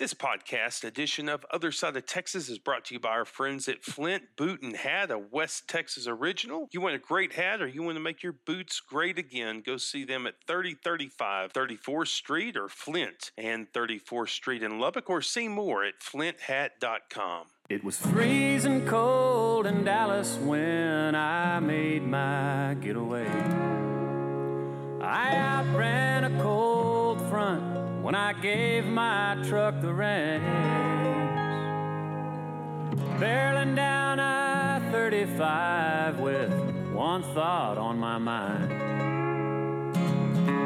This podcast edition of Other Side of Texas is brought to you by our friends at Flint Boot and Hat, a West Texas original. You want a great hat or you want to make your boots great again, go see them at 3035 34th Street or Flint and 34th Street in Lubbock, or see more at flinthat.com. It was freezing cold in Dallas when I made my getaway. I outran a cold front when I gave my truck the reins. Barreling down I-35 with one thought on my mind.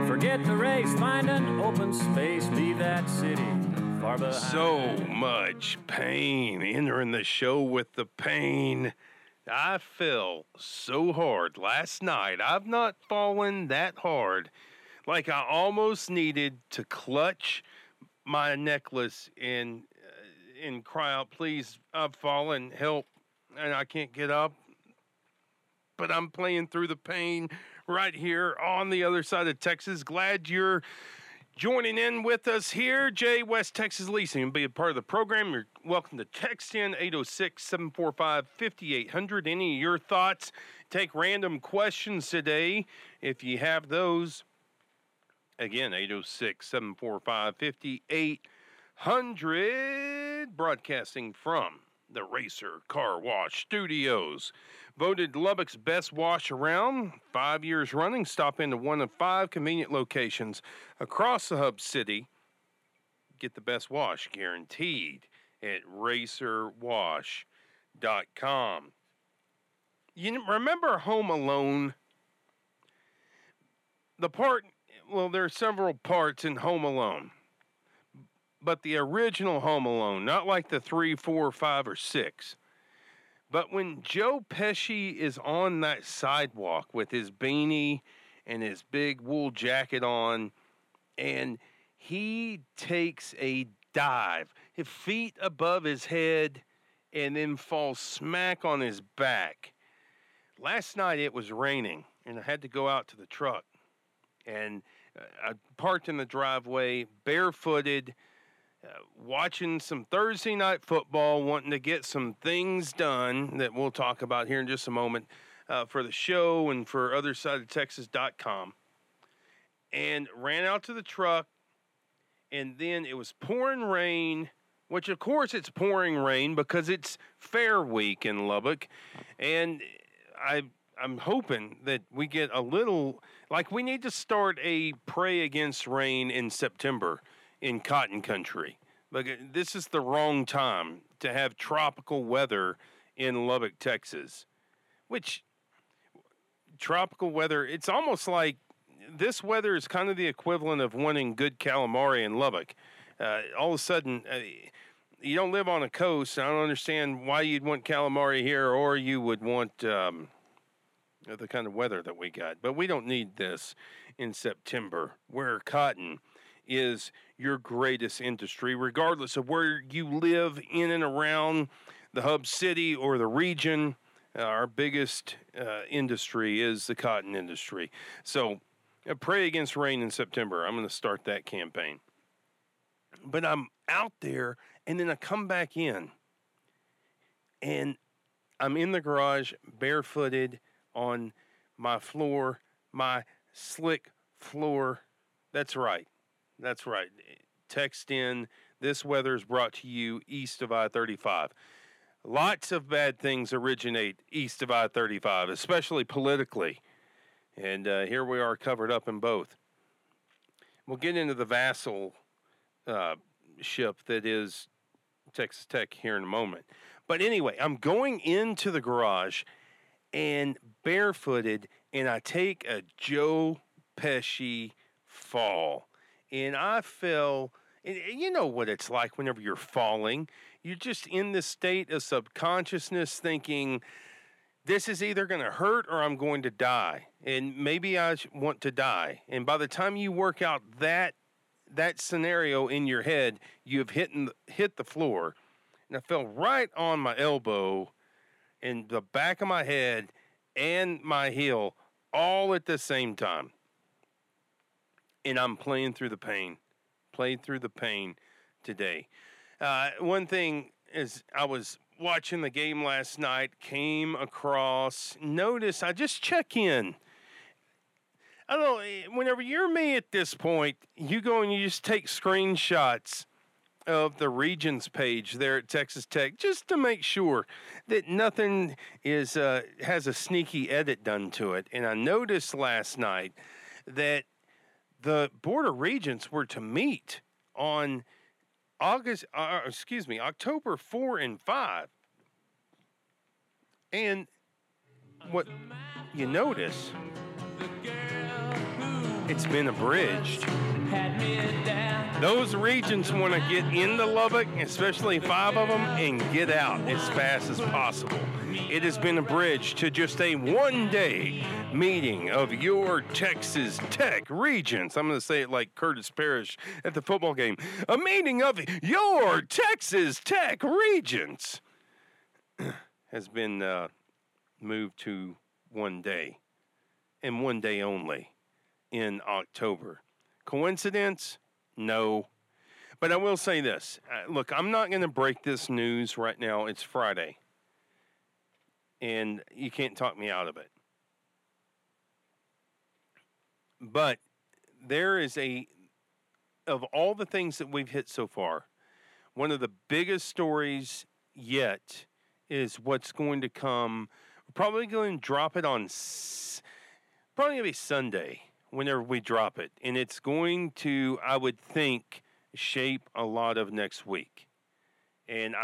Forget the race, find an open space, leave that city. So much pain. Entering the show with the pain. I fell so hard last night. I've not fallen that hard. Like, I almost needed to clutch my necklace and cry out, please, I've fallen, help, and I can't get up. But I'm playing through the pain right here on the Other Side of Texas. Glad you're joining in with us here. Jay West Texas Leasing, and be a part of the program. You're welcome to text in 806-745-5800. Any of your thoughts. Take random questions today if you have those. Again, 806-745-5800. Broadcasting from the Racer Car Wash Studios. Voted Lubbock's best wash around 5 years running. Stop into one of five convenient locations across the hub city. Get the best wash guaranteed at racerwash.com. You remember Home Alone? The part, well, there are several parts in Home Alone. But the original Home Alone, not like the 3, 4, 5, or 6. But when Joe Pesci is on that sidewalk with his beanie and his big wool jacket on, and he takes a dive, his feet above his head, and then falls smack on his back. Last night it was raining, and I had to go out to the truck. And I parked in the driveway, barefooted, watching some Thursday night football, wanting to get some things done that we'll talk about here in just a moment for the show and for OtherSideOfTexas.com. And ran out to the truck, and then it was pouring rain, which, of course, it's pouring rain because it's Fair Week in Lubbock. And I'm hoping that we get a little, like, we need to start a pray against rain in September in cotton country. Like, this is the wrong time to have tropical weather in Lubbock, Texas. Which, tropical weather, it's almost like this weather is kind of the equivalent of wanting good calamari in Lubbock. All of a sudden, you don't live on a coast. I don't understand why you'd want calamari here, or you would want the kind of weather that we got. But we don't need this in September, where cotton is your greatest industry, regardless of where you live in and around the hub city or the region. Our biggest industry is the cotton industry. So pray against rain in September. I'm going to start that campaign. But I'm out there, and then I come back in, and I'm in the garage, barefooted, on my floor, my slick floor. That's right. Text in. This weather is brought to you east of I-35. Lots of bad things originate east of I-35, especially politically. And here we are covered up in both. We'll get into the vassal ship that is Texas Tech here in a moment. But anyway, I'm going into the garage and barefooted, and I take a Joe Pesci fall. And I fell, and you know what it's like whenever you're falling. You're just in this state of subconsciousness thinking, this is either going to hurt or I'm going to die. And maybe I want to die. And by the time you work out that scenario in your head, you've hit the floor. And I fell right on my elbow and the back of my head and my heel all at the same time. And I'm playing through the pain. today. One thing is, I was watching the game last night, came across, notice, I just check in. I don't know, whenever you're me at this point, you go and you just take screenshots of the regions page there at Texas Tech just to make sure that nothing is has a sneaky edit done to it. And I noticed last night that the Board of Regents were to meet on October 4 and 5. And what you notice, it's been abridged. Those regions want to get into Lubbock, especially 5 of them, and get out as fast as possible. It has been abridged to just a one-day meeting of your Texas Tech regions. I'm going to say it like Curtis Parrish at the football game. A meeting of your Texas Tech regions has been moved to one day, and one day only, in October. Coincidence? No. But I will say this. Look, I'm not going to break this news right now. It's Friday. And you can't talk me out of it. But there is of all the things that we've hit so far, one of the biggest stories yet is what's going to come. We're probably going to drop it on, probably going to be Sunday, whenever we drop it. And it's going to, I would think, shape a lot of next week. And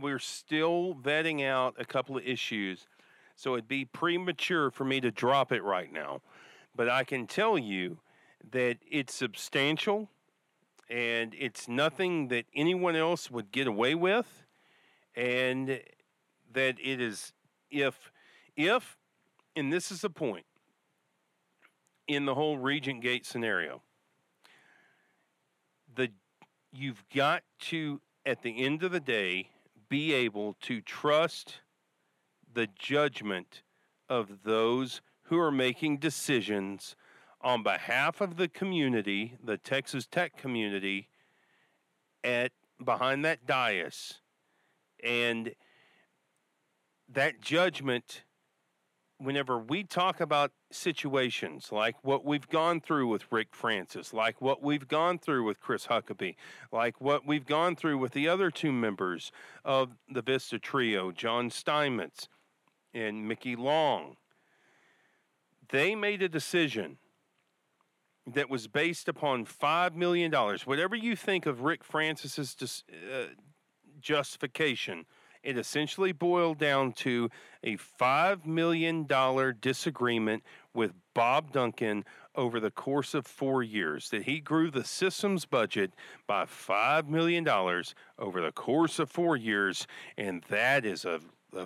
we're still vetting out a couple of issues. So it'd be premature for me to drop it right now. But I can tell you that it's substantial and it's nothing that anyone else would get away with. And that it is, if, and this is the point, in the whole Regent Gate scenario, you've got to, at the end of the day, be able to trust the judgment of those who are making decisions on behalf of the community, the Texas Tech community, behind that dais. And that judgment, whenever we talk about situations like what we've gone through with Rick Francis, like what we've gone through with Chris Huckabee, like what we've gone through with the other two members of the Vista Trio, John Steinmetz and Mickey Long, they made a decision that was based upon $5 million. Whatever you think of Rick Francis's justification, it essentially boiled down to a $5 million disagreement with Bob Duncan over the course of 4 years, that he grew the system's budget by $5 million over the course of 4 years, and that is a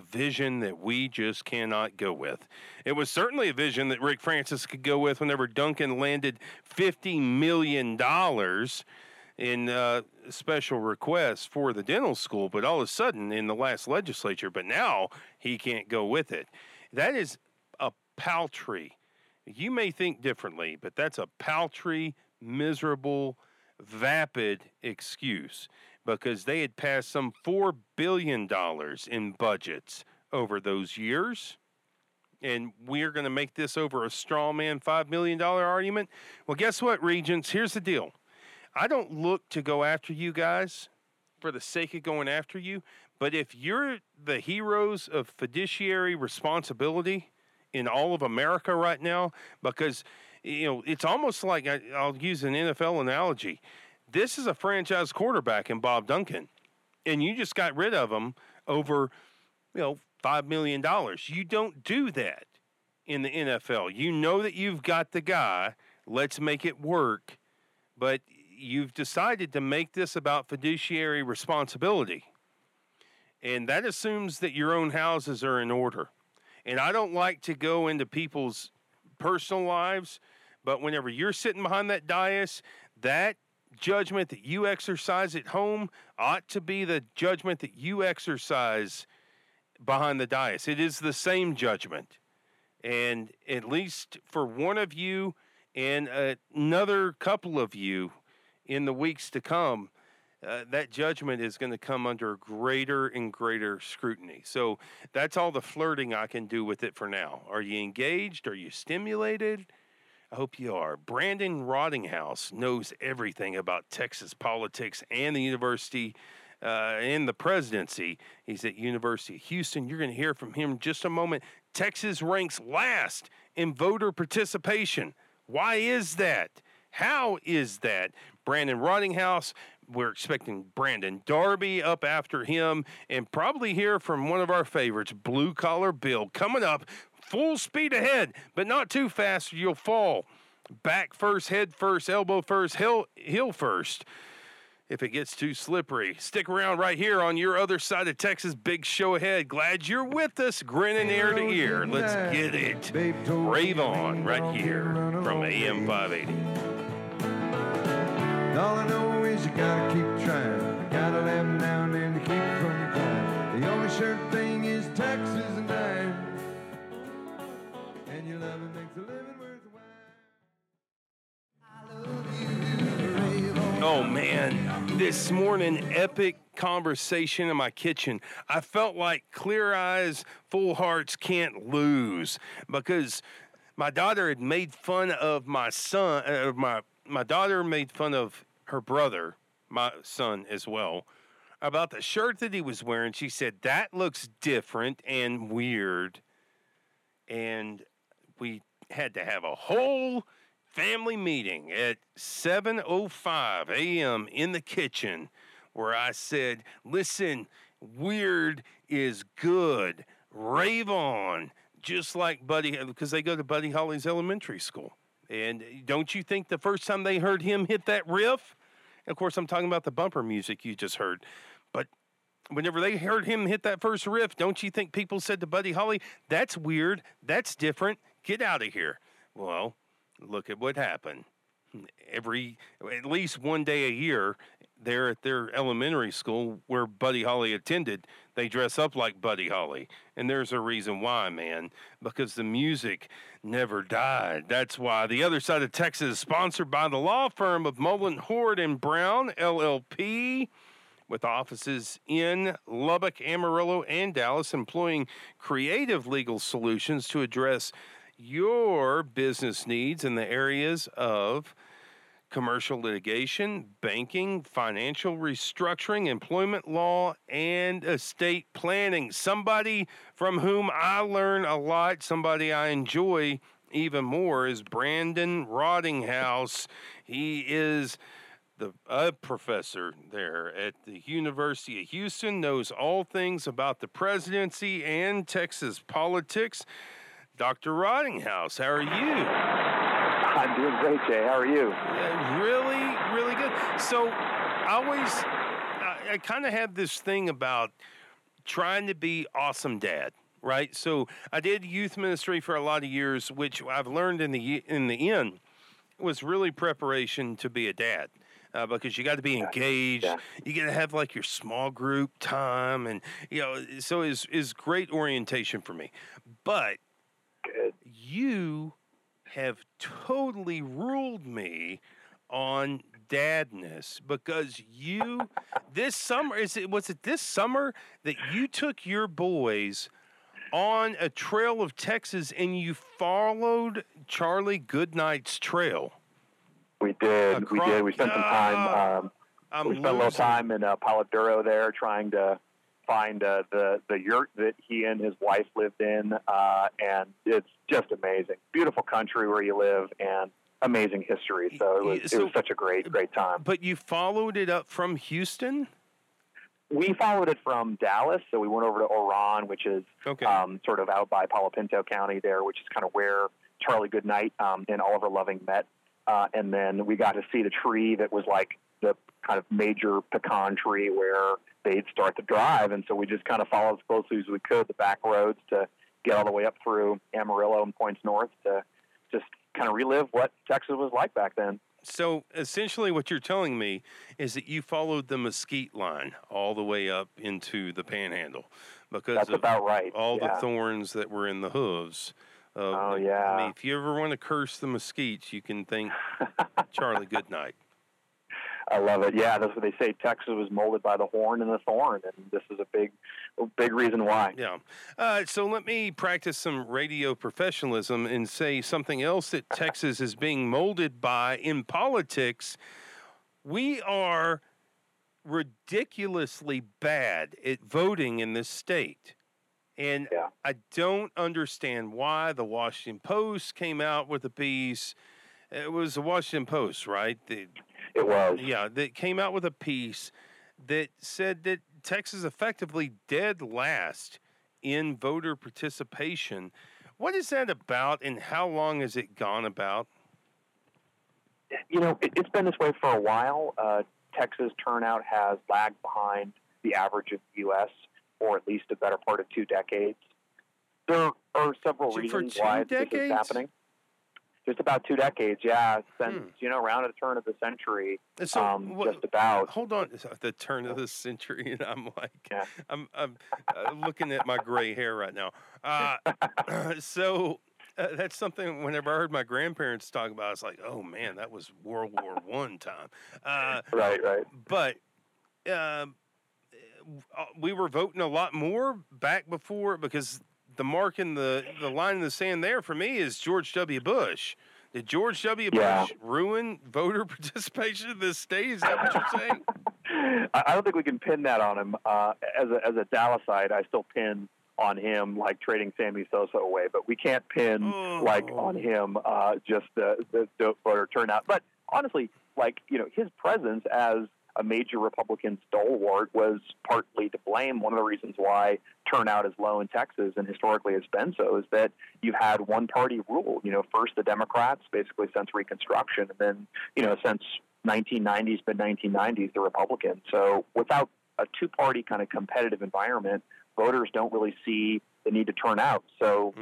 vision that we just cannot go with. It was certainly a vision that Rick Francis could go with whenever Duncan landed $50 million in special requests for the dental school, but all of a sudden in the last legislature, but now he can't go with it. That is a paltry, you may think differently, but that's a paltry, miserable, vapid excuse, because they had passed some $4 billion in budgets over those years, and we're going to make this over a straw man $5 million argument. Well, guess what, Regents? Here's the deal. I don't look to go after you guys for the sake of going after you, but if you're the heroes of fiduciary responsibility in all of America right now, because, you know, it's almost like, I'll use an NFL analogy. This is a franchise quarterback in Bob Duncan, and you just got rid of him over, you know, $5 million. You don't do that in the NFL. You know that you've got the guy. Let's make it work. But you've decided to make this about fiduciary responsibility. And that assumes that your own houses are in order. And I don't like to go into people's personal lives, but whenever you're sitting behind that dais, that judgment that you exercise at home ought to be the judgment that you exercise behind the dais. It is the same judgment. And at least for one of you and another couple of you, in the weeks to come, that judgment is going to come under greater and greater scrutiny. So that's all the flirting I can do with it for now. Are you engaged? Are you stimulated? I hope you are. Brandon Rottinghaus knows everything about Texas politics and the university and the presidency. He's at University of Houston. You're going to hear from him in just a moment. Texas ranks last in voter participation. Why is that? How is that? Brandon Rottinghaus. We're expecting Brandon Darby up after him, and probably hear from one of our favorites, Blue Collar Bill, coming up full speed ahead, but not too fast. You'll fall back first, head first, elbow first, heel first if it gets too slippery. Stick around right here on Your Other Side of Texas. Big show ahead. Glad you're with us, grinning ear to ear. Let's get it. Rave on right here from AM 580. All I know is you gotta keep trying. You gotta laugh now and then to keep from crying. The only sure thing is Texas and time. And your loving makes a living worthwhile. Oh man, this morning, epic conversation in my kitchen. I felt like clear eyes, full hearts can't lose, because my daughter had made fun of my son. My daughter made fun of her brother, my son as well, about the shirt that he was wearing. She said, that looks different and weird. And we had to have a whole family meeting at 7:05 a.m. in the kitchen, where I said, listen, weird is good. Rave on. Just like Buddy, because they go to Buddy Holly's elementary school. And don't you think the first time they heard him hit that riff? Of course, I'm talking about the bumper music you just heard. But whenever they heard him hit that first riff, don't you think people said to Buddy Holly, that's weird, that's different, get out of here? Well, look at what happened. At least one day a year, there at their elementary school where Buddy Holly attended, they dress up like Buddy Holly. And there's a reason why, man, because the music never died. That's why The Other Side of Texas is sponsored by the law firm of Mullin, Horde, and Brown, LLP, with offices in Lubbock, Amarillo, and Dallas, employing creative legal solutions to address your business needs in the areas of commercial litigation, banking, financial restructuring, employment law, and estate planning. Somebody from whom I learn a lot, somebody I enjoy even more, is Brandon Rottinghaus. He is a professor there at the University of Houston, knows all things about the presidency and Texas politics. Dr. Rottinghaus, how are you? I'm doing great, Jay. How are you? Yeah, really, really good. So I kind of have this thing about trying to be awesome dad, right? So I did youth ministry for a lot of years, which I've learned in the end was really preparation to be a dad. Because you got to be engaged, you got to have like your small group time, and you know, so is great orientation for me. But good. You have totally ruled me on dadness, because you this summer was it this summer that you took your boys on a trail of Texas and you followed Charlie Goodnight's trail? We did. We spent some time. We spent a little time in Palo Duro there, trying to find the yurt that he and his wife lived in, and it's just amazing. Beautiful country where you live, and amazing history. So it was such a great time. But you followed it up from Houston? We followed it from Dallas, so we went over to Oran, which is sort of out by Palo Pinto County there, which is kind of where Charlie Goodnight and Oliver Loving met, and then we got to see the tree that was like the kind of major pecan tree where they'd start the drive. And so we just kind of followed as closely as we could the back roads to get all the way up through Amarillo and points north to just kind of relive what Texas was like back then. So essentially what you're telling me is that you followed the mesquite line all the way up into the panhandle, because that's about right. All the thorns that were in the hooves. I mean, if you ever want to curse the mesquites, you can thank Charlie Goodnight. I love it. Yeah, that's what they say. Texas was molded by the horn and the thorn, and this is a big reason why. Yeah. So let me practice some radio professionalism and say something else that Texas is being molded by in politics. We are ridiculously bad at voting in this state. And yeah. I don't understand why the Washington Post came out with a piece. It was the Washington Post, right? It was. Yeah, that came out with a piece that said that Texas effectively dead last in voter participation. What is that about, and how long has it gone about? You know, it's been this way for a while. Texas turnout has lagged behind the average of the U.S. for at least a better part of 2 decades. There are several reasons why this is happening. Just about 2 decades, yeah, since, around the turn of the century, so, just about. Hold on, the turn of the century, and I'm like, yeah. I'm looking at my gray hair right now. So that's something, whenever I heard my grandparents talk about, I was like, oh, man, that was World War I time. Right. But we were voting a lot more back before, because the mark in the line in the sand there for me is George W. Bush. Did George W. Bush ruin voter participation in this state? Is that what you're saying? I don't think we can pin that on him. As a Dallasite, I still pin on him, like trading Sammy Sosa away, but we can't pin on him just the voter turnout. But honestly, his presence as a major Republican stalwart was partly to blame. One of the reasons why turnout is low in Texas, and historically has been so, is that you've had one-party rule. First the Democrats, basically since Reconstruction, and then, since 1990s, mid-1990s, the Republicans. So without a two-party kind of competitive environment, voters don't really see the need to turn out. So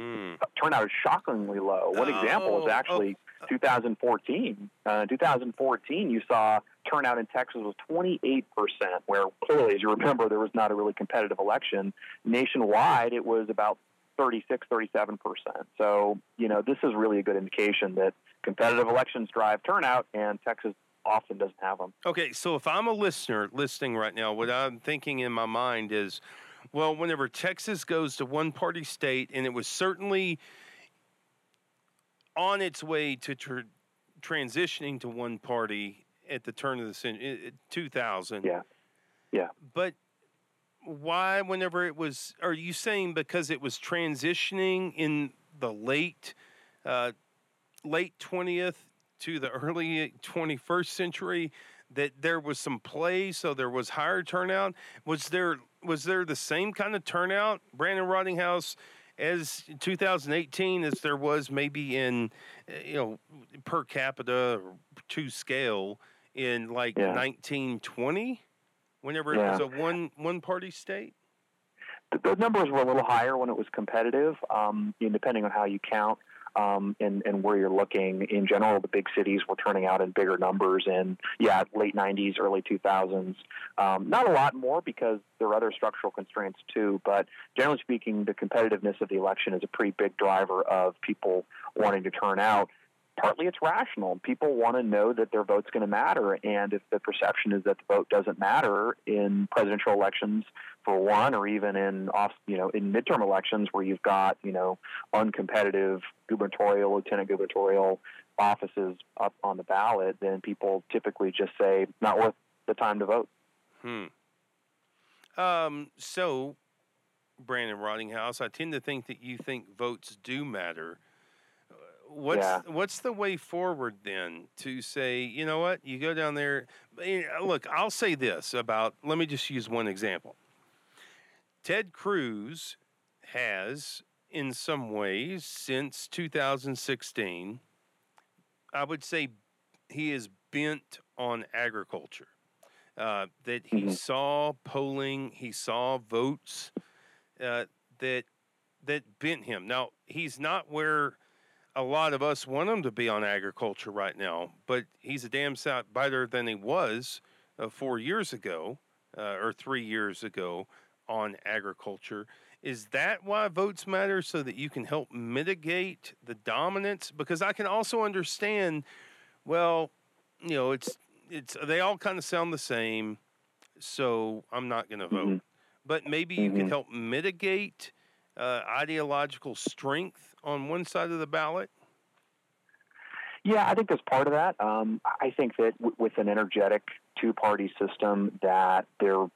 turnout is shockingly low. One example is actually 2014. In 2014, you saw turnout in Texas was 28%, where clearly, as you remember, there was not a really competitive election. Nationwide, it was about 36, 37%. So, this is really a good indication that competitive elections drive turnout, and Texas often doesn't have them. Okay, so if I'm a listener listening right now, what I'm thinking in my mind is, well, whenever Texas goes to one-party state, and it was certainly on its way to transitioning to one party at the turn of the century, 2000. Yeah. But why, whenever it was, are you saying because it was transitioning in the late 20th to the early 21st century that there was some play, so there was higher turnout? Was there the same kind of turnout, Brandon Rottinghaus, as 2018 as there was maybe in, per capita or to scale in 1920, whenever it was a one-party state? Those numbers were a little higher when it was competitive, depending on how you count. And where you're looking, in general, the big cities were turning out in bigger numbers. And late 90s, early 2000s, not a lot more because there are other structural constraints too. But generally speaking, the competitiveness of the election is a pretty big driver of people wanting to turn out. Partly it's rational. People want to know that their vote's going to matter. And if the perception is that the vote doesn't matter in presidential elections, for one, or even in midterm elections where you've got, uncompetitive gubernatorial, lieutenant gubernatorial offices up on the ballot, then people typically just say, not worth the time to vote. So, Brandon Rottinghaus, I tend to think that you think votes do matter. What's the way forward then to say, you know what, you go down there. Look, I'll say this about, let me just use one example. Ted Cruz has, in some ways, since 2016, I would say he is bent on agriculture. That he saw polling, he saw votes that bent him. Now, he's not where a lot of us want him to be on agriculture right now, but he's a damn sight better than he was 4 years ago or 3 years ago on agriculture. Is that why votes matter, so that you can help mitigate the dominance? Because I can also understand, it's they all kind of sound the same, so I'm not going to vote. Mm-hmm. But maybe you can help mitigate ideological strength on one side of the ballot. Yeah, I think that's part of that. I think that with an energetic two-party system, that there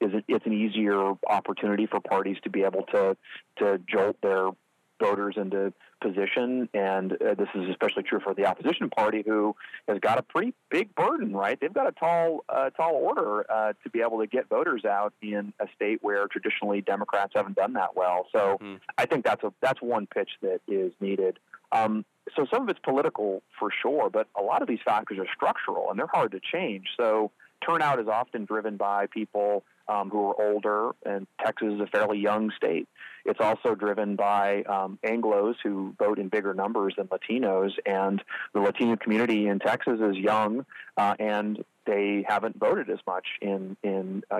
is it's an easier opportunity for parties to be able to jolt their voters into position, and this is especially true for the opposition party, who has got a pretty big burden, right? They've got a tall order to be able to get voters out in a state where traditionally Democrats haven't done that well. So I think that's one pitch that is needed. So some of it's political for sure, but a lot of these factors are structural, and they're hard to change. So turnout is often driven by people who are older, and Texas is a fairly young state. It's also driven by Anglos who vote in bigger numbers than Latinos, and the Latino community in Texas is young, and they haven't voted as much in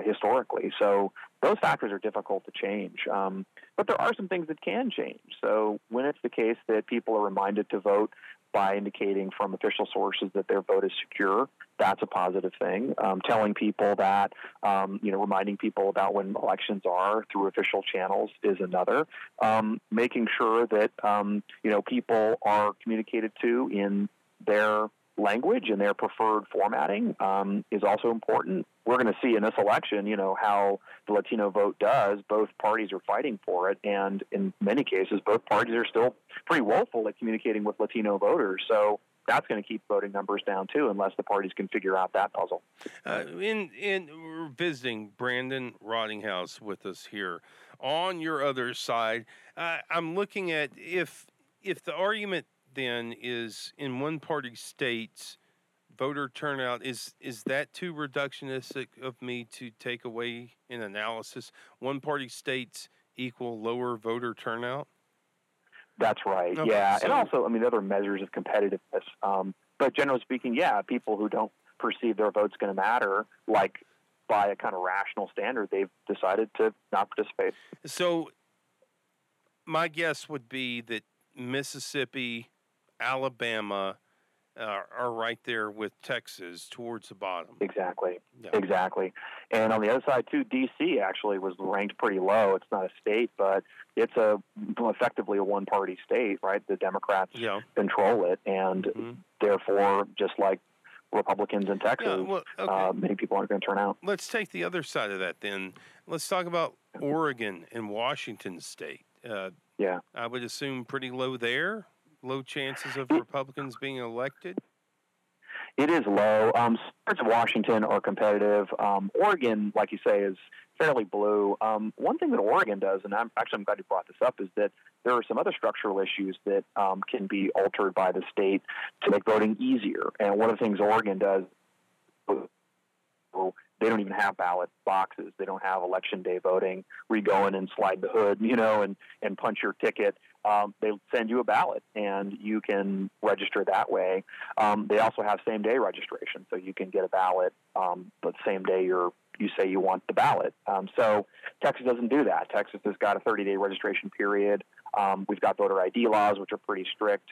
historically. So those factors are difficult to change. But there are some things that can change. So when it's the case that people are reminded to vote by indicating from official sources that their vote is secure, that's a positive thing. Telling people that, reminding people about when elections are through official channels is another. Making sure that, people are communicated to in their language and their preferred formatting is also important. We're going to see in this election, how the Latino vote does. Both parties are fighting for it, and in many cases, both parties are still pretty woeful at communicating with Latino voters. So that's going to keep voting numbers down, too, unless the parties can figure out that puzzle. We're visiting Brandon Rottinghaus with us here. On your other side, I'm looking at if the argument then is in one-party states, voter turnout, is that too reductionistic of me to take away in analysis? One-party states equal lower voter turnout? That's right, okay, yeah. So, and also, other measures of competitiveness. But generally speaking, yeah, people who don't perceive their vote's going to matter, like by a kind of rational standard, they've decided to not participate. So my guess would be that Mississippi, Alabama are right there with Texas towards the bottom. Exactly, yeah. Exactly. And on the other side, too, D.C. actually was ranked pretty low. It's not a state, but it's effectively a one-party state, right? The Democrats control it, and therefore, just like Republicans in Texas, many people aren't going to turn out. Let's take the other side of that then. Let's talk about Oregon and Washington State. Yeah. I would assume pretty low there. Low chances of Republicans being elected? It is low. Parts of Washington are competitive. Oregon, like you say, is fairly blue. One thing that Oregon does, and I'm glad you brought this up, is that there are some other structural issues that can be altered by the state to make voting easier. And one of the things Oregon does, they don't even have ballot boxes. They don't have election day voting where you go in and slide the hood, and punch your ticket. They send you a ballot, and you can register that way. They also have same-day registration, so you can get a ballot, but same day you say you want the ballot. So Texas doesn't do that. Texas has got a 30-day registration period. We've got voter ID laws, which are pretty strict.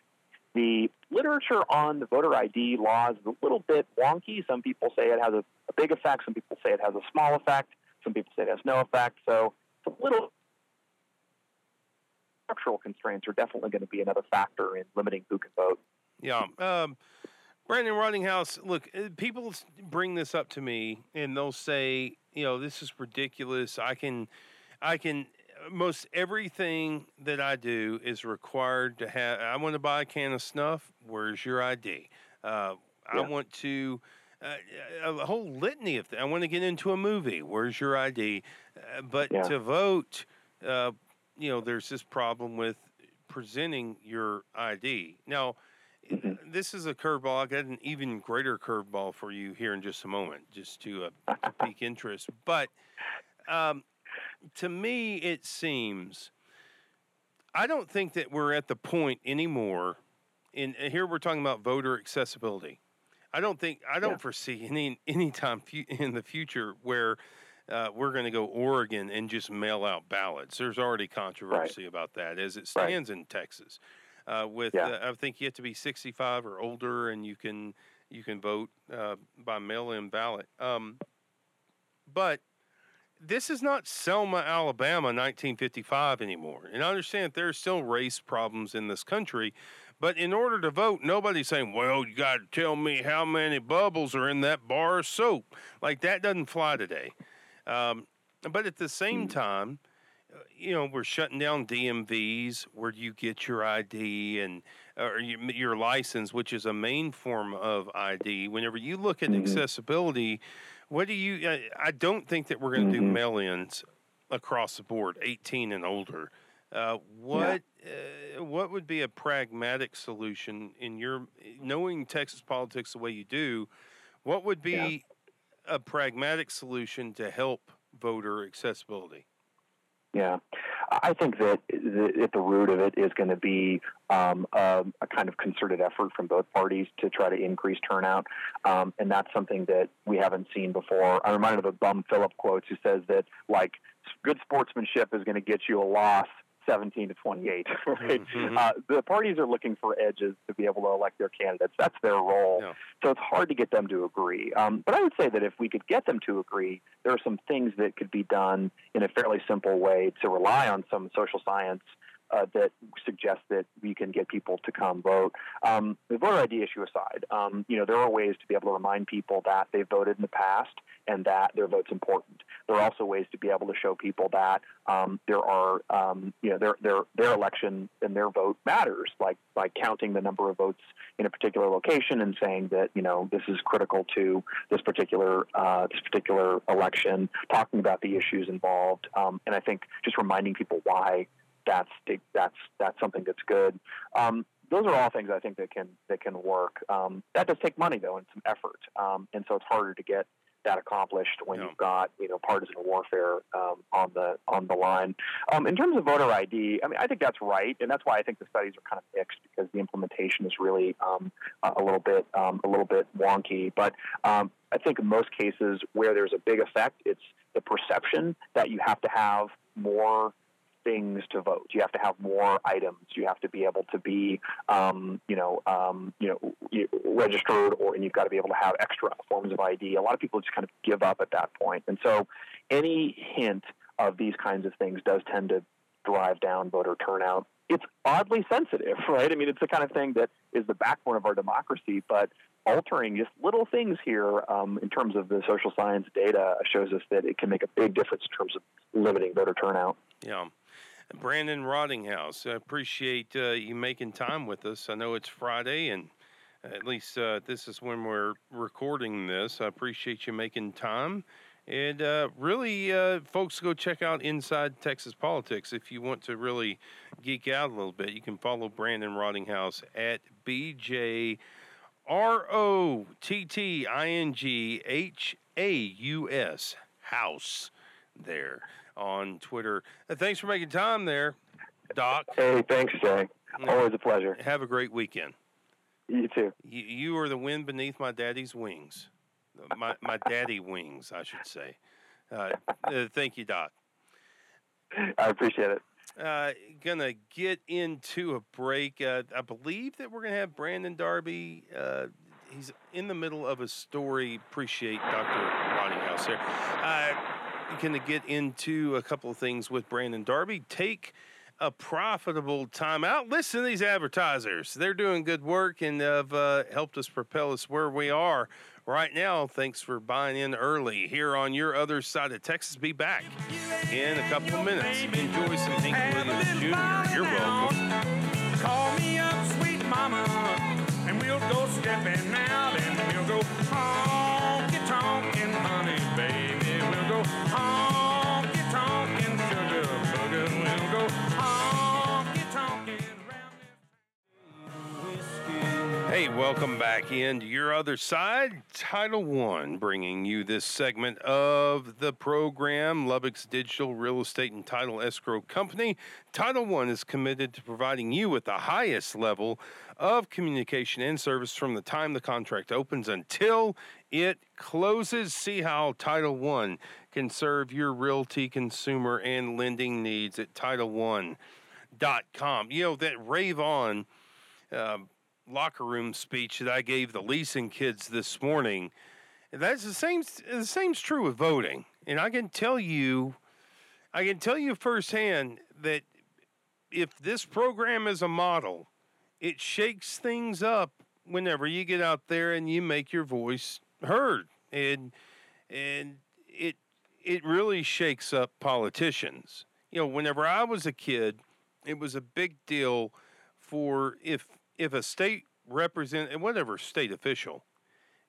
The literature on the voter ID laws is a little bit wonky. Some people say it has a big effect. Some people say it has a small effect. Some people say it has no effect. So it's a little structural constraints are definitely going to be another factor in limiting who can vote. Yeah. Brandon Rottinghaus, look, people bring this up to me, and they'll say, this is ridiculous. I can most everything that I do is required to have. I want to buy a can of snuff. Where's your ID? I want to a whole litany of things. I want to get into a movie. Where's your ID? But to vote, there's this problem with presenting your ID. Now, this is a curveball. I got an even greater curveball for you here in just a moment, just to pique interest. But to me, it seems, I don't think that we're at the point anymore. And here we're talking about voter accessibility. I don't foresee any time in the future where we're going to go Oregon and just mail out ballots. There's already controversy about that as it stands in Texas. I think you have to be 65 or older, and you can You can vote by mail-in ballot. But this is not Selma, Alabama, 1955 anymore. And I understand there are still race problems in this country, but in order to vote, nobody's saying, well, you got to tell me how many bubbles are in that bar of soap. Like, that doesn't fly today. But at the same time, you know, we're shutting down DMVs where you get your ID and or your license, which is a main form of ID. Whenever you look at accessibility, what do you I don't think that we're going to do mail-ins across the board, 18 and older. What would be a pragmatic solution in your knowing Texas politics the way you do? What would be a pragmatic solution to help voter accessibility? Yeah, I think that at the root of it is going to be a kind of concerted effort from both parties to try to increase turnout, and that's something that we haven't seen before. I'm reminded of the Bum Phillip quotes who says that, like, good sportsmanship is going to get you a loss 17 to 28. Right? The parties are looking for edges to be able to elect their candidates. That's their role. Yeah. So it's hard to get them to agree. But I would say that if we could get them to agree, there are some things that could be done in a fairly simple way to rely on some social science that suggests that we can get people to come vote. The voter ID issue aside, you know, there are ways to be able to remind people that they voted in the past and that their vote's important. There are also ways to be able to show people that there are, you know, their election and their vote matters, like by counting the number of votes in a particular location and saying that, you know, this is critical to this particular election. Talking about the issues involved, and I think just reminding people why. That's something that's good. Those are all things I think that can work. That does take money though and some effort, and so it's harder to get that accomplished when you've got, you know, partisan warfare on the line. In terms of voter ID, I mean, I think that's right, and that's why I think the studies are kind of mixed because the implementation is really a little bit wonky. But I think in most cases where there's a big effect, it's the perception that you have to have more things to vote. You have to have more items. You have to be able to be, registered, and you've got to be able to have extra forms of ID. A lot of people just kind of give up at that point. And so any hint of these kinds of things does tend to drive down voter turnout. It's oddly sensitive, right? I mean, it's the kind of thing that is the backbone of our democracy, but altering just little things here in terms of the social science data shows us that it can make a big difference in terms of limiting voter turnout. Yeah. Brandon Rottinghaus, I appreciate you making time with us. I know it's Friday, and at least this is when we're recording this. I appreciate you making time. And really, folks, go check out Inside Texas Politics. If you want to really geek out a little bit, you can follow Brandon Rottinghaus at BJROTTINGHAUS, House, there on Twitter. Thanks for making time there, Doc. Hey, thanks, Jay. Always a pleasure. Have a great weekend. You too. You are the wind beneath my daddy's wings. My daddy wings, I should say. Thank you, Doc. I appreciate it. Gonna get into a break. I believe that we're gonna have Brandon Darby. He's in the middle of a story. Appreciate Dr. Rottinghaus there. Going to get into a couple of things with Brandon Darby. Take a profitable time out. Listen to these advertisers. They're doing good work and have helped us propel us where we are right now. Thanks for buying in early here on Your Other Side of Texas. Be back in a couple of minutes. Enjoy some Hank Williams Jr. You're welcome. Call me up, sweet mama, and we'll go stepping out and we'll go honky-tonkin', honey, baby. Hey, welcome back into Your Other Side. Title I bringing you this segment of the program. Lubbock's Digital Real Estate and Title Escrow Company. Title I is committed to providing you with the highest level of communication and service from the time the contract opens until it closes. See how Title I can serve your realty, consumer, and lending needs at TitleOne.com. You know, that rave on locker room speech that I gave the leasing kids this morning. And that's the same's true with voting. And I can tell you firsthand that if this program is a model, it shakes things up whenever you get out there and you make your voice heard. And it really shakes up politicians. You know, whenever I was a kid, it was a big deal for if a state representative, whatever state official,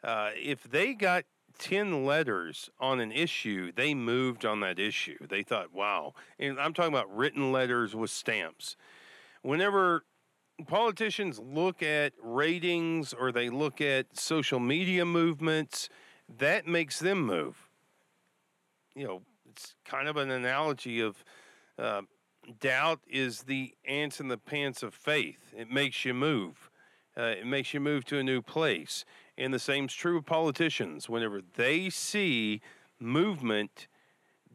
if they got 10 letters on an issue, they moved on that issue. They thought, wow. And I'm talking about written letters with stamps. Whenever politicians look at ratings or they look at social media movements, that makes them move. You know, it's kind of an analogy of doubt is the ants in the pants of faith. It makes you move. It makes you move to a new place. And the same's true of politicians. Whenever they see movement,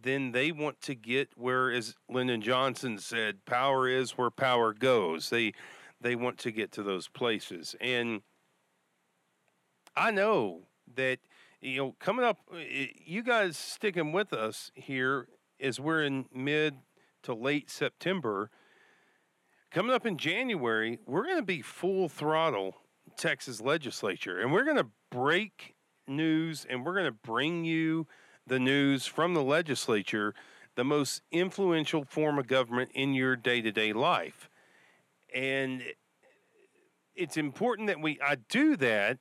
then they want to get where, as Lyndon Johnson said, power is where power goes. They want to get to those places. And I know that, you know, coming up, you guys sticking with us here as we're in mid to late September. Coming up in January, we're going to be full throttle Texas legislature, and we're going to break news, and we're going to bring you the news from the legislature, the most influential form of government in your day-to-day life. And it's important that I do that,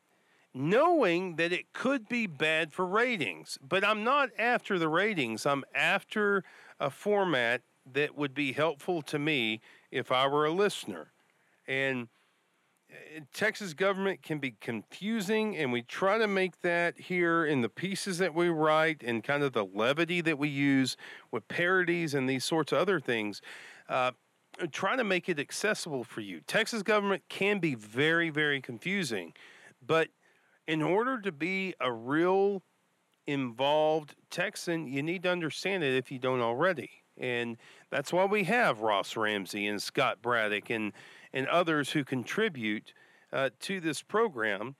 knowing that it could be bad for ratings. But I'm not after the ratings. I'm after a format that would be helpful to me if I were a listener. And Texas government can be confusing, and we try to make that here in the pieces that we write and kind of the levity that we use with parodies and these sorts of other things. Try to make it accessible for you. Texas government can be very, very confusing, but in order to be a real involved Texan, you need to understand it if you don't already. And that's why we have Ross Ramsey and Scott Braddock and others who contribute to this program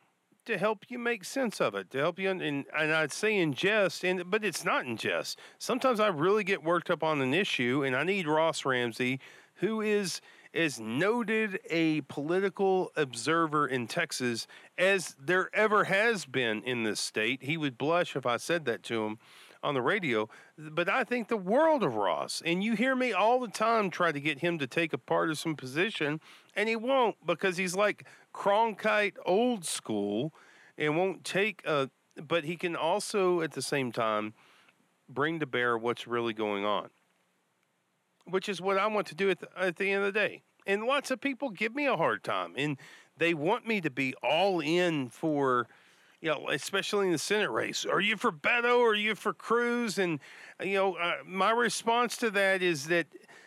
to help you make sense of it, to help you. And I'd say in jest, but it's not in jest. Sometimes I really get worked up on an issue, and I need Ross Ramsey, who is as noted a political observer in Texas as there ever has been in this state. He would blush if I said that to him on the radio, but I think the world of Ross, and you hear me all the time try to get him to take a partisan position, and he won't, because he's like Cronkite old school and won't take but he can also at the same time bring to bear what's really going on, which is what I want to do at the end of the day. And lots of people give me a hard time, and they want me to be all in for, you know, especially in the Senate race. Are you for Beto or are you for Cruz? And, you know, my response to that is that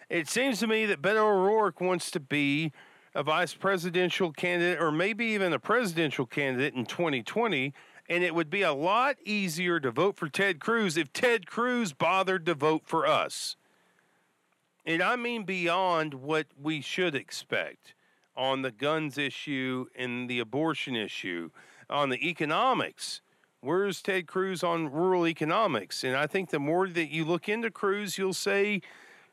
it seems to me that Beto O'Rourke wants to be a vice presidential candidate or maybe even a presidential candidate in 2020, and it would be a lot easier to vote for Ted Cruz if Ted Cruz bothered to vote for us. And I mean beyond what we should expect on the guns issue and the abortion issue, on the economics. Where's Ted Cruz on rural economics? And I think the more that you look into Cruz, you'll say,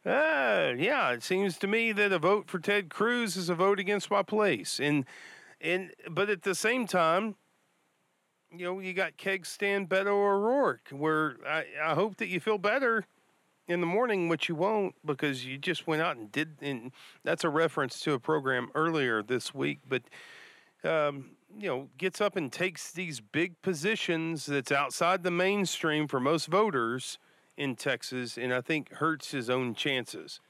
yeah, it seems to me that a vote for Ted Cruz is a vote against my place. But at the same time, you know, you got keg stand Beto O'Rourke, where I hope that you feel better in the morning, which you won't, because you just went out and did, and that's a reference to a program earlier this week, but you know, gets up and takes these big positions that's outside the mainstream for most voters in Texas, and I think hurts his own chances.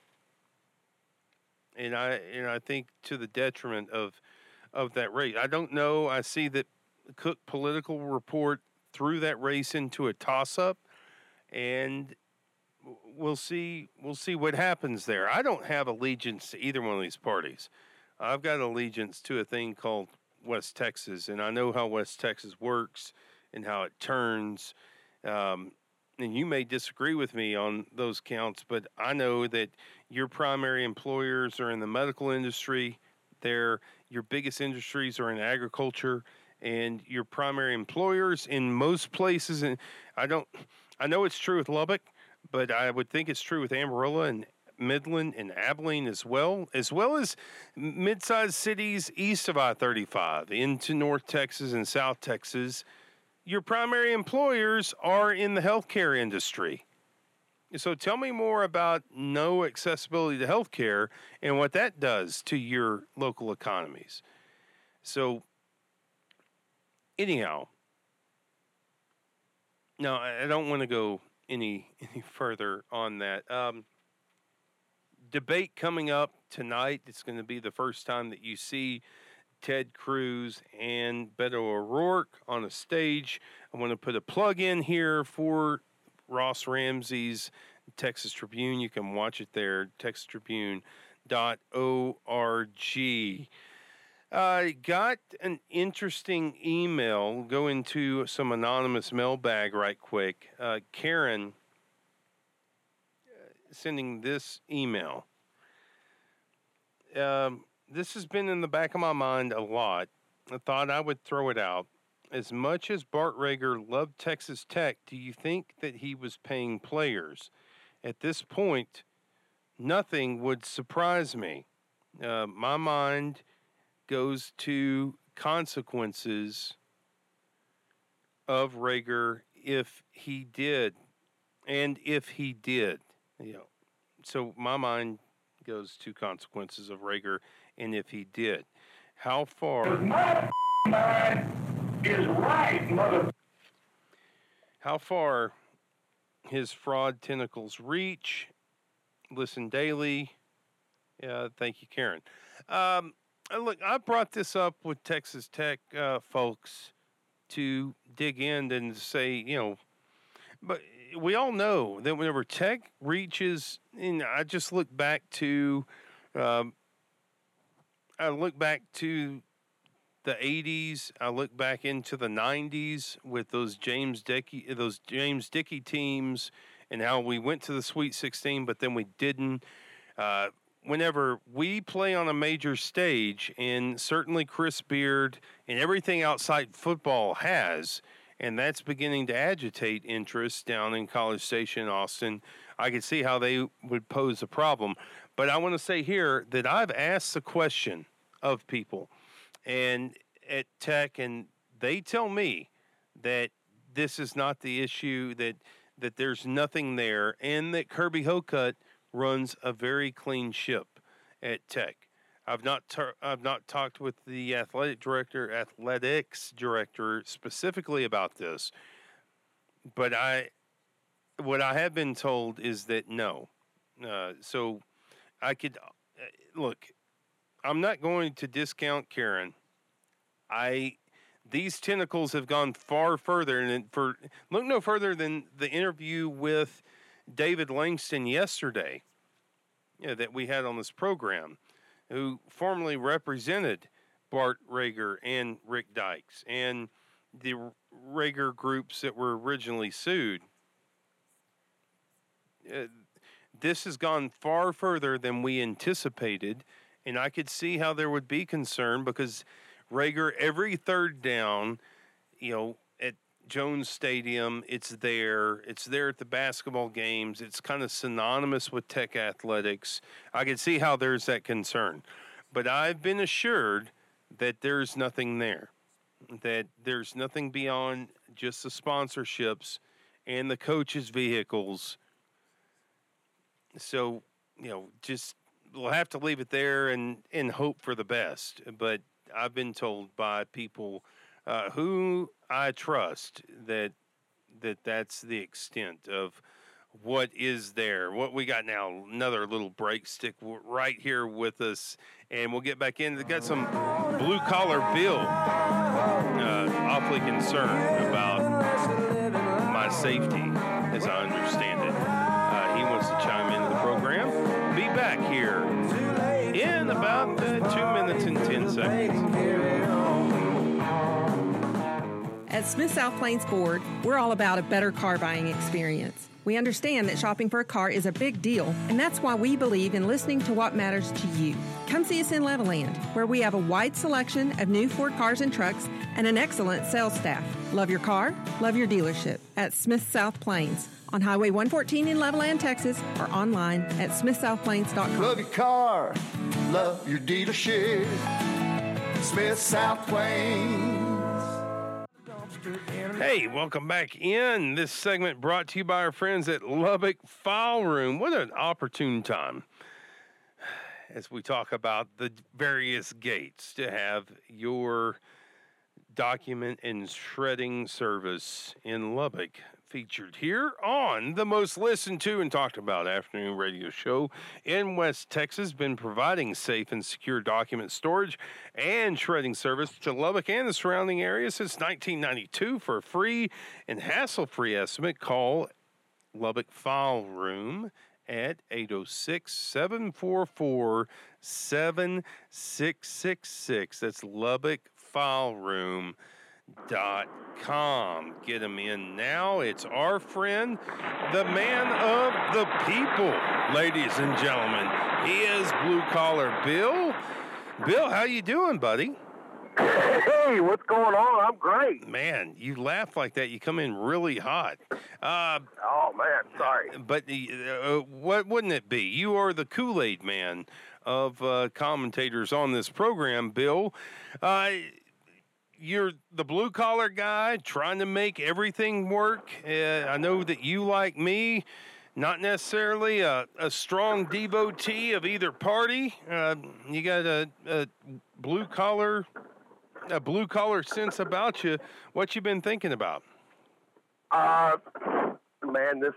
And I think to the detriment of that race. I don't know. I see that Cook Political Report threw that race into a toss-up, and we'll see what happens there. I don't have allegiance to either one of these parties. I've got allegiance to a thing called West Texas, and I know how West Texas works and how it turns. And you may disagree with me on those counts, but I know that your primary employers are in the medical industry. They're Your biggest industries are in agriculture and your primary employers in most places. And I know it's true with Lubbock, but I would think it's true with Amarillo and Midland and Abilene as well as mid-sized cities east of I-35 into North Texas and South Texas. Your primary employers are in the healthcare industry. So tell me more about no accessibility to healthcare and what that does to your local economies. So anyhow, no, I don't want to go any further on that. Debate coming up tonight. It's going to be the first time that you see Ted Cruz and Beto O'Rourke on a stage. I want to put a plug in here for Ross Ramsey's Texas Tribune. You can watch it there, texastribune.org. Got an interesting email. Go into some anonymous mailbag right quick. Karen sending this email. This has been in the back of my mind a lot. I thought I would throw it out. As much as Bart Rager loved Texas Tech, do you think that he was paying players? At this point, nothing would surprise me. My mind goes to consequences of Rager if he did. And if he did, you know. So my mind goes to consequences of Rager and if he did. How far... My mind is right, mother. How far his fraud tentacles reach. Listen daily. Thank you, Karen. Look, I brought this up with Texas Tech folks to dig in and say, you know, but we all know that whenever Tech reaches, and I just look back to, the 80s, I look back into the 90s with those James Dickey teams and how we went to the Sweet 16, but then we didn't. Whenever we play on a major stage, and certainly Chris Beard and everything outside football has, and that's beginning to agitate interest down in College Station, Austin, I could see how they would pose a problem. But I want to say here that I've asked the question of people and at Tech, and they tell me that this is not the issue, that there's nothing there, and that Kirby Hocutt runs a very clean ship at Tech. I've not talked with the athletics director specifically about this, but what I have been told is that no. So I could look. I'm not going to discount Karen. These tentacles have gone far further, and look no further than the interview with David Langston yesterday, that we had on this program, who formerly represented Bart Rager and Rick Dykes and the Rager groups that were originally sued. This has gone far further than we anticipated. And I could see how there would be concern because Rager, every third down, you know, at Jones Stadium, it's there at the basketball games. It's kind of synonymous with Tech athletics. I could see how there's that concern. But I've been assured that there's nothing there, that there's nothing beyond just the sponsorships and the coaches' vehicles. So, you know, just... we'll have to leave it there and hope for the best. But I've been told by people who I trust that's the extent of what is there. What we got now, another little break. Stick right here with us, and we'll get back in. They've got some Blue Collar Bill. Awfully concerned about my safety, as I understand it. He wants to chime into the program. Be back here in about 2 minutes and 10 seconds. At Smith South Plains Ford, we're all about a better car buying experience. We understand that shopping for a car is a big deal, and that's why we believe in listening to what matters to you. Come see us in Levelland, where we have a wide selection of new Ford cars and trucks and an excellent sales staff. Love your car, love your dealership at Smith South Plains. On Highway 114 in Levelland, Texas, or online at smithsouthplains.com. Love your car, love your dealership, Smith South Plains. Hey, welcome back in. This segment brought to you by our friends at Lubbock File Room. What an opportune time as we talk about the various gates to have your document and shredding service in Lubbock featured here on the most listened to and talked about afternoon radio show in West Texas. Been providing safe and secure document storage and shredding service to Lubbock and the surrounding area since 1992. For a free and hassle-free estimate, call Lubbock File Room at 806-744-7666. That's LubbockFileRoom.com. Get them in now. It's our friend, the man of the people, ladies and gentlemen. He is Blue Collar Bill. Bill, how you doing, buddy? Hey, what's going on? I'm great. Man, you laugh like that. You come in really hot. Oh, man, sorry. But what wouldn't it be? You are the Kool-Aid man of commentators on this program, Bill. You're the blue-collar guy trying to make everything work. I know that you, like me, not necessarily a strong devotee of either party. You got a blue-collar sense about you. What you been thinking about? Man, this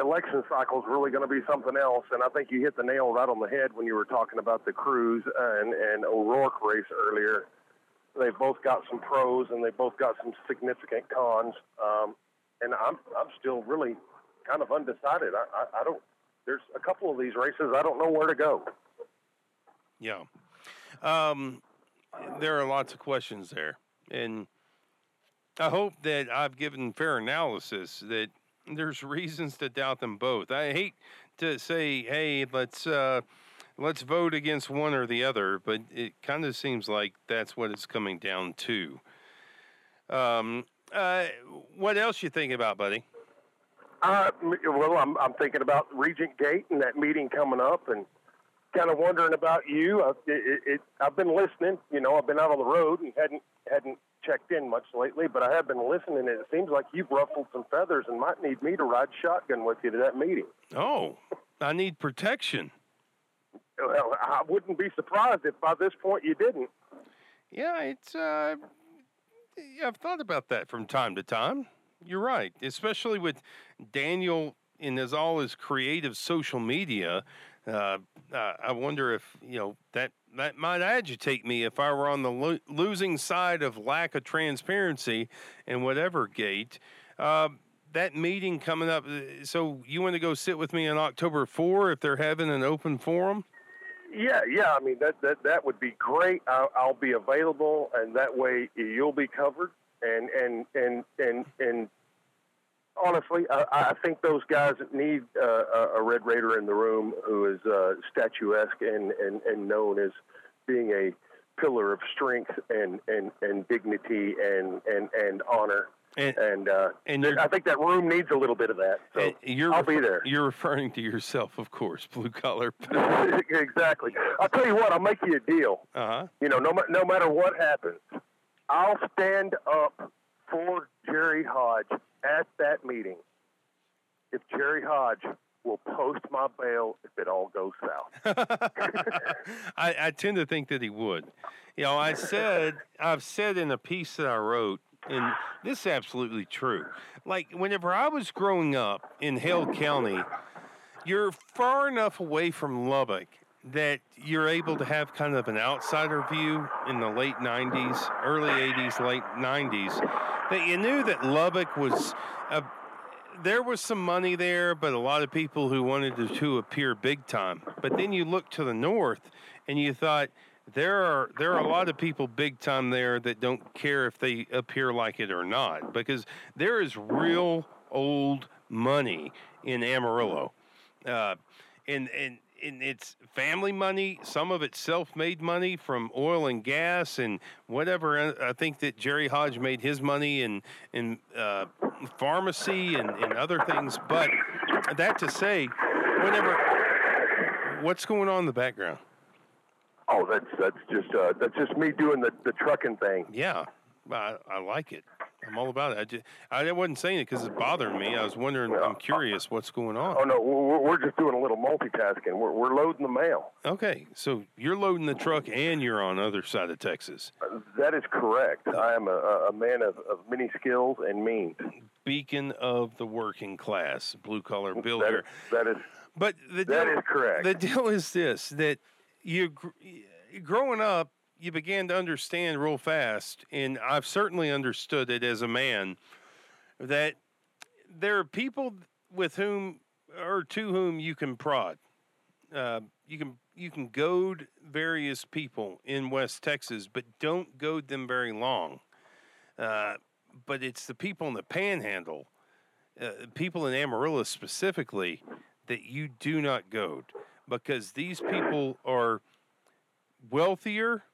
election cycle is really going to be something else, and I think you hit the nail right on the head when you were talking about the Cruz and O'Rourke race earlier. They both got some pros, and they both got some significant cons. And I'm still really kind of undecided. I don't. There's a couple of these races I don't know where to go. Yeah, there are lots of questions there, and I hope that I've given fair analysis that. There's reasons to doubt them both. I hate to say, hey, let's vote against one or the other, but it kind of seems like that's what it's coming down to. What else you thinking about, buddy? Well, I'm thinking about Regent Gate and that meeting coming up, and kind of wondering about you. I've been listening. You know, I've been out on the road and hadn't checked in much lately, but I have been listening, and it seems like you've ruffled some feathers and might need me to ride shotgun with you to that meeting. Oh, I need protection. Well, I wouldn't be surprised if by this point you didn't. Yeah, it's I've thought about that from time to time. You're right, especially with Daniel and as all his creative social media. I wonder if, you know, that might agitate me if I were on the losing side of lack of transparency in whatever gate. That meeting coming up, so you want to go sit with me on October 4 if they're having an open forum? Yeah, I mean, that would be great. I'll be available, and that way you'll be covered. And honestly, I think those guys need a Red Raider in the room who is statuesque and known as being a pillar of strength and dignity and honor. And I think that room needs a little bit of that. So I'll be there. You're referring to yourself, of course, Blue Collar. Exactly. I'll tell you what, I'll make you a deal. Uh-huh. You know, no matter what happens, I'll stand up for Jerry Hodge at that meeting if Jerry Hodge will post my bail if it all goes south. I tend to think that he would. You know, I've said in a piece that I wrote, and this is absolutely true. Like, whenever I was growing up in Hale County, you're far enough away from Lubbock that you're able to have kind of an outsider view in the late 90s, early 80s, late 90s, that you knew that Lubbock was, there was some money there, but a lot of people who wanted to appear big time. But then you looked to the north and you thought, There are a lot of people big time there that don't care if they appear like it or not, because there is real old money in Amarillo. And it's family money, some of it's self-made money from oil and gas and whatever. I think that Jerry Hodge made his money in pharmacy and other things. But that to say, what's going on in the background? Oh, that's just me doing the trucking thing. Yeah, I like it. I'm all about it. I wasn't saying it because it bothered me. I was wondering. Well, I'm curious what's going on. Oh no, we're just doing a little multitasking. We're loading the mail. Okay, so you're loading the truck and you're on the other side of Texas. That is correct. I am a man of many skills and means. Beacon of the working class, Blue Collar Bill. That is correct. The deal is this: that you growing up, you began to understand real fast, and I've certainly understood it as a man, that there are people with whom or to whom you can prod. You can goad various people in West Texas, but don't goad them very long. But it's the people in the Panhandle, people in Amarillo specifically, that you do not goad, because these people are wealthier.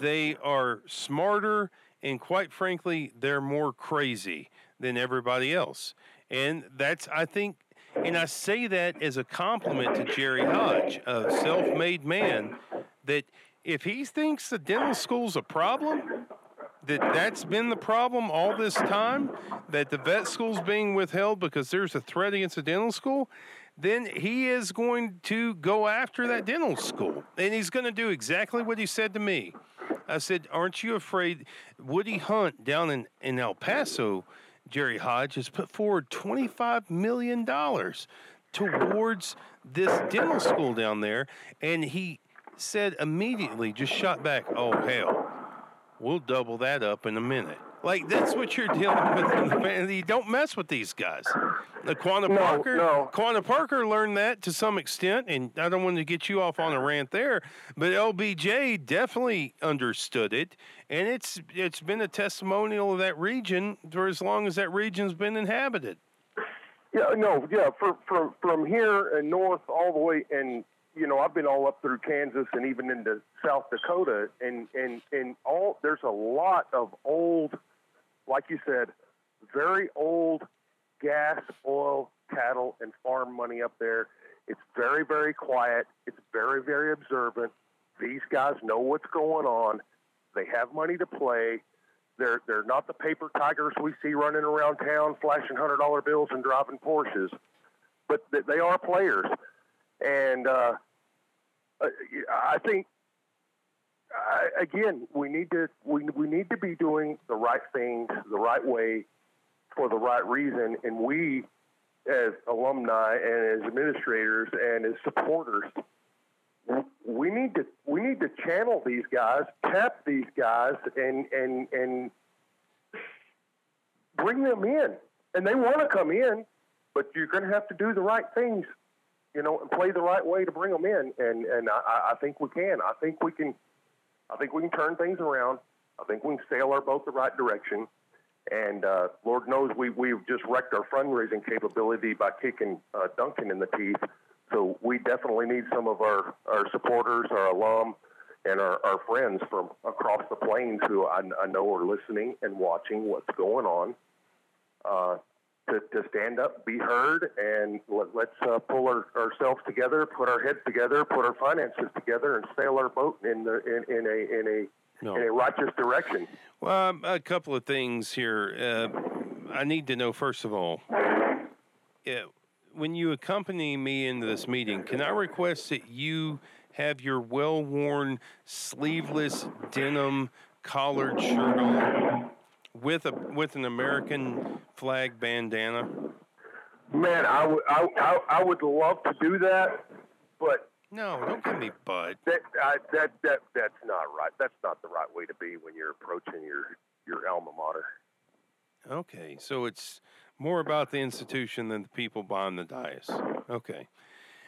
They are smarter, and quite frankly, they're more crazy than everybody else. And that's, I think, and I say that as a compliment to Jerry Hodge, a self-made man, that if he thinks the dental school's a problem, that's been the problem all this time, that the vet school's being withheld because there's a threat against the dental school, then he is going to go after that dental school. And he's going to do exactly what he said to me. I said, aren't you afraid? Woody Hunt down in El Paso, Jerry Hodge, has put forward $25 million towards this dental school down there. And he said immediately, just shot back, oh, hell, we'll double that up in a minute. Like, that's what you're dealing with in the family. You don't mess with these guys. Quanah Parker learned that to some extent, and I don't want to get you off on a rant there, but LBJ definitely understood it, and it's been a testimonial of that region for as long as that region's been inhabited. From here and north all the way, and you know, I've been all up through Kansas and even into South Dakota, and all, there's a lot of old, like you said, very old gas, oil, cattle, and farm money up there. It's very, very quiet. It's very, very observant. These guys know what's going on. They have money to play. They're not the paper tigers we see running around town flashing $100 bills and driving Porsches, but they are players. And I think, again, we need to be doing the right things the right way for the right reason, and we, as alumni and as administrators and as supporters, we need to channel these guys, tap these guys, and bring them in. And they want to come in, but you're going to have to do the right things, you know, and play the right way to bring them in. And I think we can. I think we can turn things around. I think we can sail our boat the right direction. And Lord knows we've just wrecked our fundraising capability by kicking Duncan in the teeth. So we definitely need some of our supporters, our alum, and our friends from across the plains who I know are listening and watching what's going on to stand up, be heard, and let's pull ourselves together, put our heads together, put our finances together, and sail our boat in a righteous direction. Well, a couple of things here. I need to know, first of all, when you accompany me into this meeting, can I request that you have your well-worn, sleeveless denim collared shirt on with an American flag bandana? Man, I would love to do that, but no, don't give me bud. That's not right. That's not the right way to be when you're approaching your alma mater. Okay, so it's more about the institution than the people behind the dais. Okay,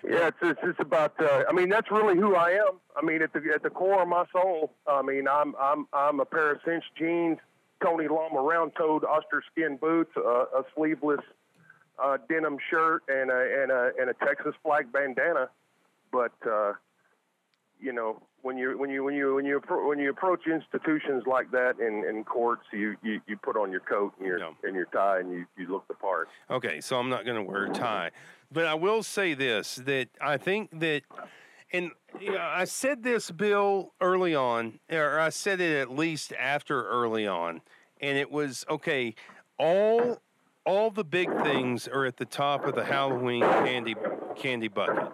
Yeah, it's about. I mean, that's really who I am. I mean, at the core of my soul, I mean, I'm a pair of cinched jeans, Tony Lama round-toed oyster skin boots, a sleeveless denim shirt, and a Texas flag bandana. But you know, when you approach institutions like that in courts, you put on your coat and your tie and you look the part. Okay, so I'm not going to wear a tie, but I will say this, that I think that, and you know, I said this, Bill, early on, or I said it at least after early on, and it was okay. All the big things are at the top of the Halloween candy bucket.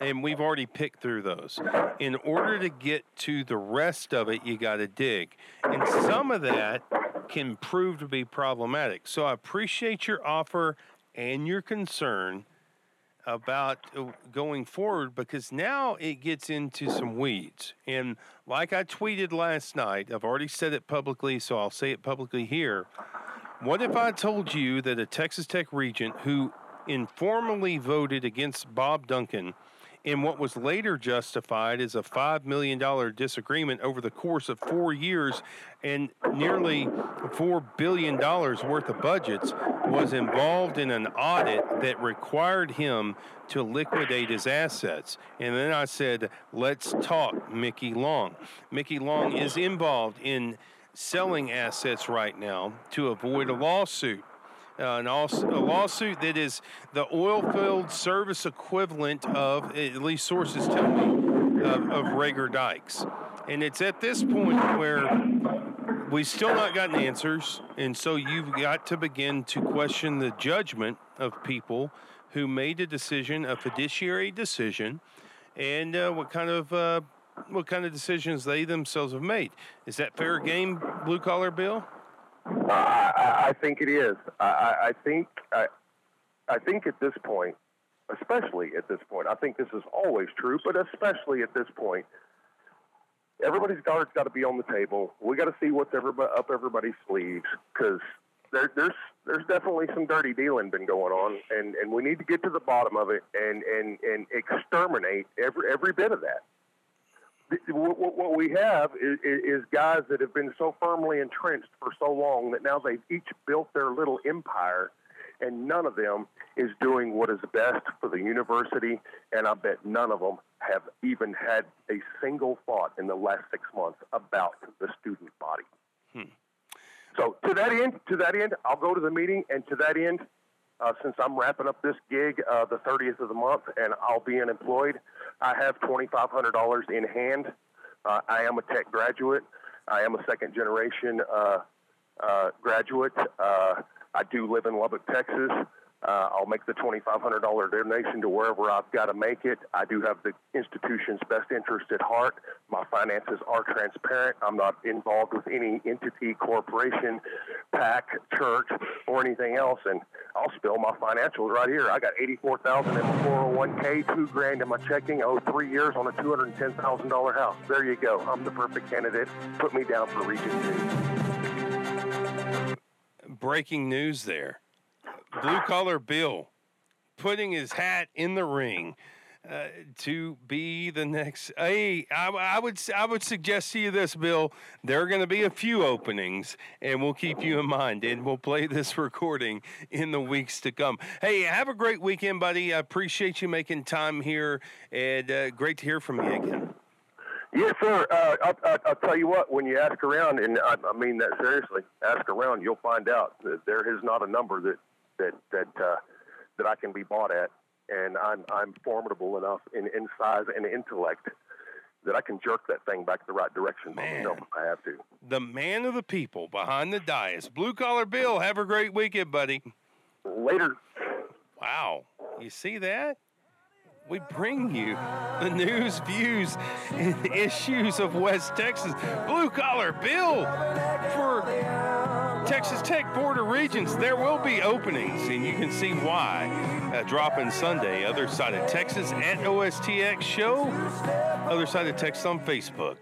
And we've already picked through those. In order to get to the rest of it, you got to dig. And some of that can prove to be problematic. So I appreciate your offer and your concern about going forward, because now it gets into some weeds. And like I tweeted last night, I've already said it publicly, so I'll say it publicly here. What if I told you that a Texas Tech regent who informally voted against Bob Duncan in what was later justified as a $5 million disagreement over the course of 4 years and nearly $4 billion worth of budgets, was involved in an audit that required him to liquidate his assets? And then I said, let's talk Mickey Long. Mickey Long is involved in selling assets right now to avoid a lawsuit. A lawsuit that is the oilfield service equivalent of, at least sources tell me, of Rager Dykes. And it's at this point where we've still not gotten answers, and so you've got to begin to question the judgment of people who made a decision, a fiduciary decision, and what kind of decisions they themselves have made. Is that fair game, Blue Collar Bill? I think it is. I think at this point, especially at this point, I think this is always true, but especially at this point, everybody's guard's got to be on the table. We got to see what's up everybody's sleeves, because there's definitely some dirty dealing been going on, and we need to get to the bottom of it and exterminate every bit of that. What we have is guys that have been so firmly entrenched for so long that now they've each built their little empire, and none of them is doing what is best for the university, and I bet none of them have even had a single thought in the last 6 months about the student body. So to that end, I'll go to the meeting, and to that end, since I'm wrapping up this gig the 30th of the month and I'll be unemployed, I have $2,500 in hand. I am a Tech graduate. I am a second-generation graduate. I do live in Lubbock, Texas. I'll make the $2,500 donation to wherever I've got to make it. I do have the institution's best interest at heart. My finances are transparent. I'm not involved with any entity, corporation, PAC, church, or anything else. And I'll spill my financials right here. I got $84,000 in my 401k, $2,000 in my checking. I owe 3 years on a $210,000 house. There you go. I'm the perfect candidate. Put me down for Region 2. Breaking news there. Blue Collar Bill putting his hat in the ring to be the next. Hey, I would suggest to you this, Bill. There are going to be a few openings, and we'll keep you in mind, and we'll play this recording in the weeks to come. Hey, have a great weekend, buddy. I appreciate you making time here, and great to hear from you again. Yes, sir. I'll tell you what, when you ask around, and I mean that seriously, ask around, you'll find out that there is not a number that I can be bought at, and I'm formidable enough in size and intellect that I can jerk that thing back the right direction by myself if I have to. The man of the people behind the dais, Blue Collar Bill. Have a great weekend, buddy. Later. Wow, you see that? We bring you the news, views, and issues of West Texas. Blue Collar Bill for Texas Tech Board of Regents. There will be openings, and you can see why. Drop-in Sunday, Other Side of Texas at OSTX Show. Other Side of Texas on Facebook.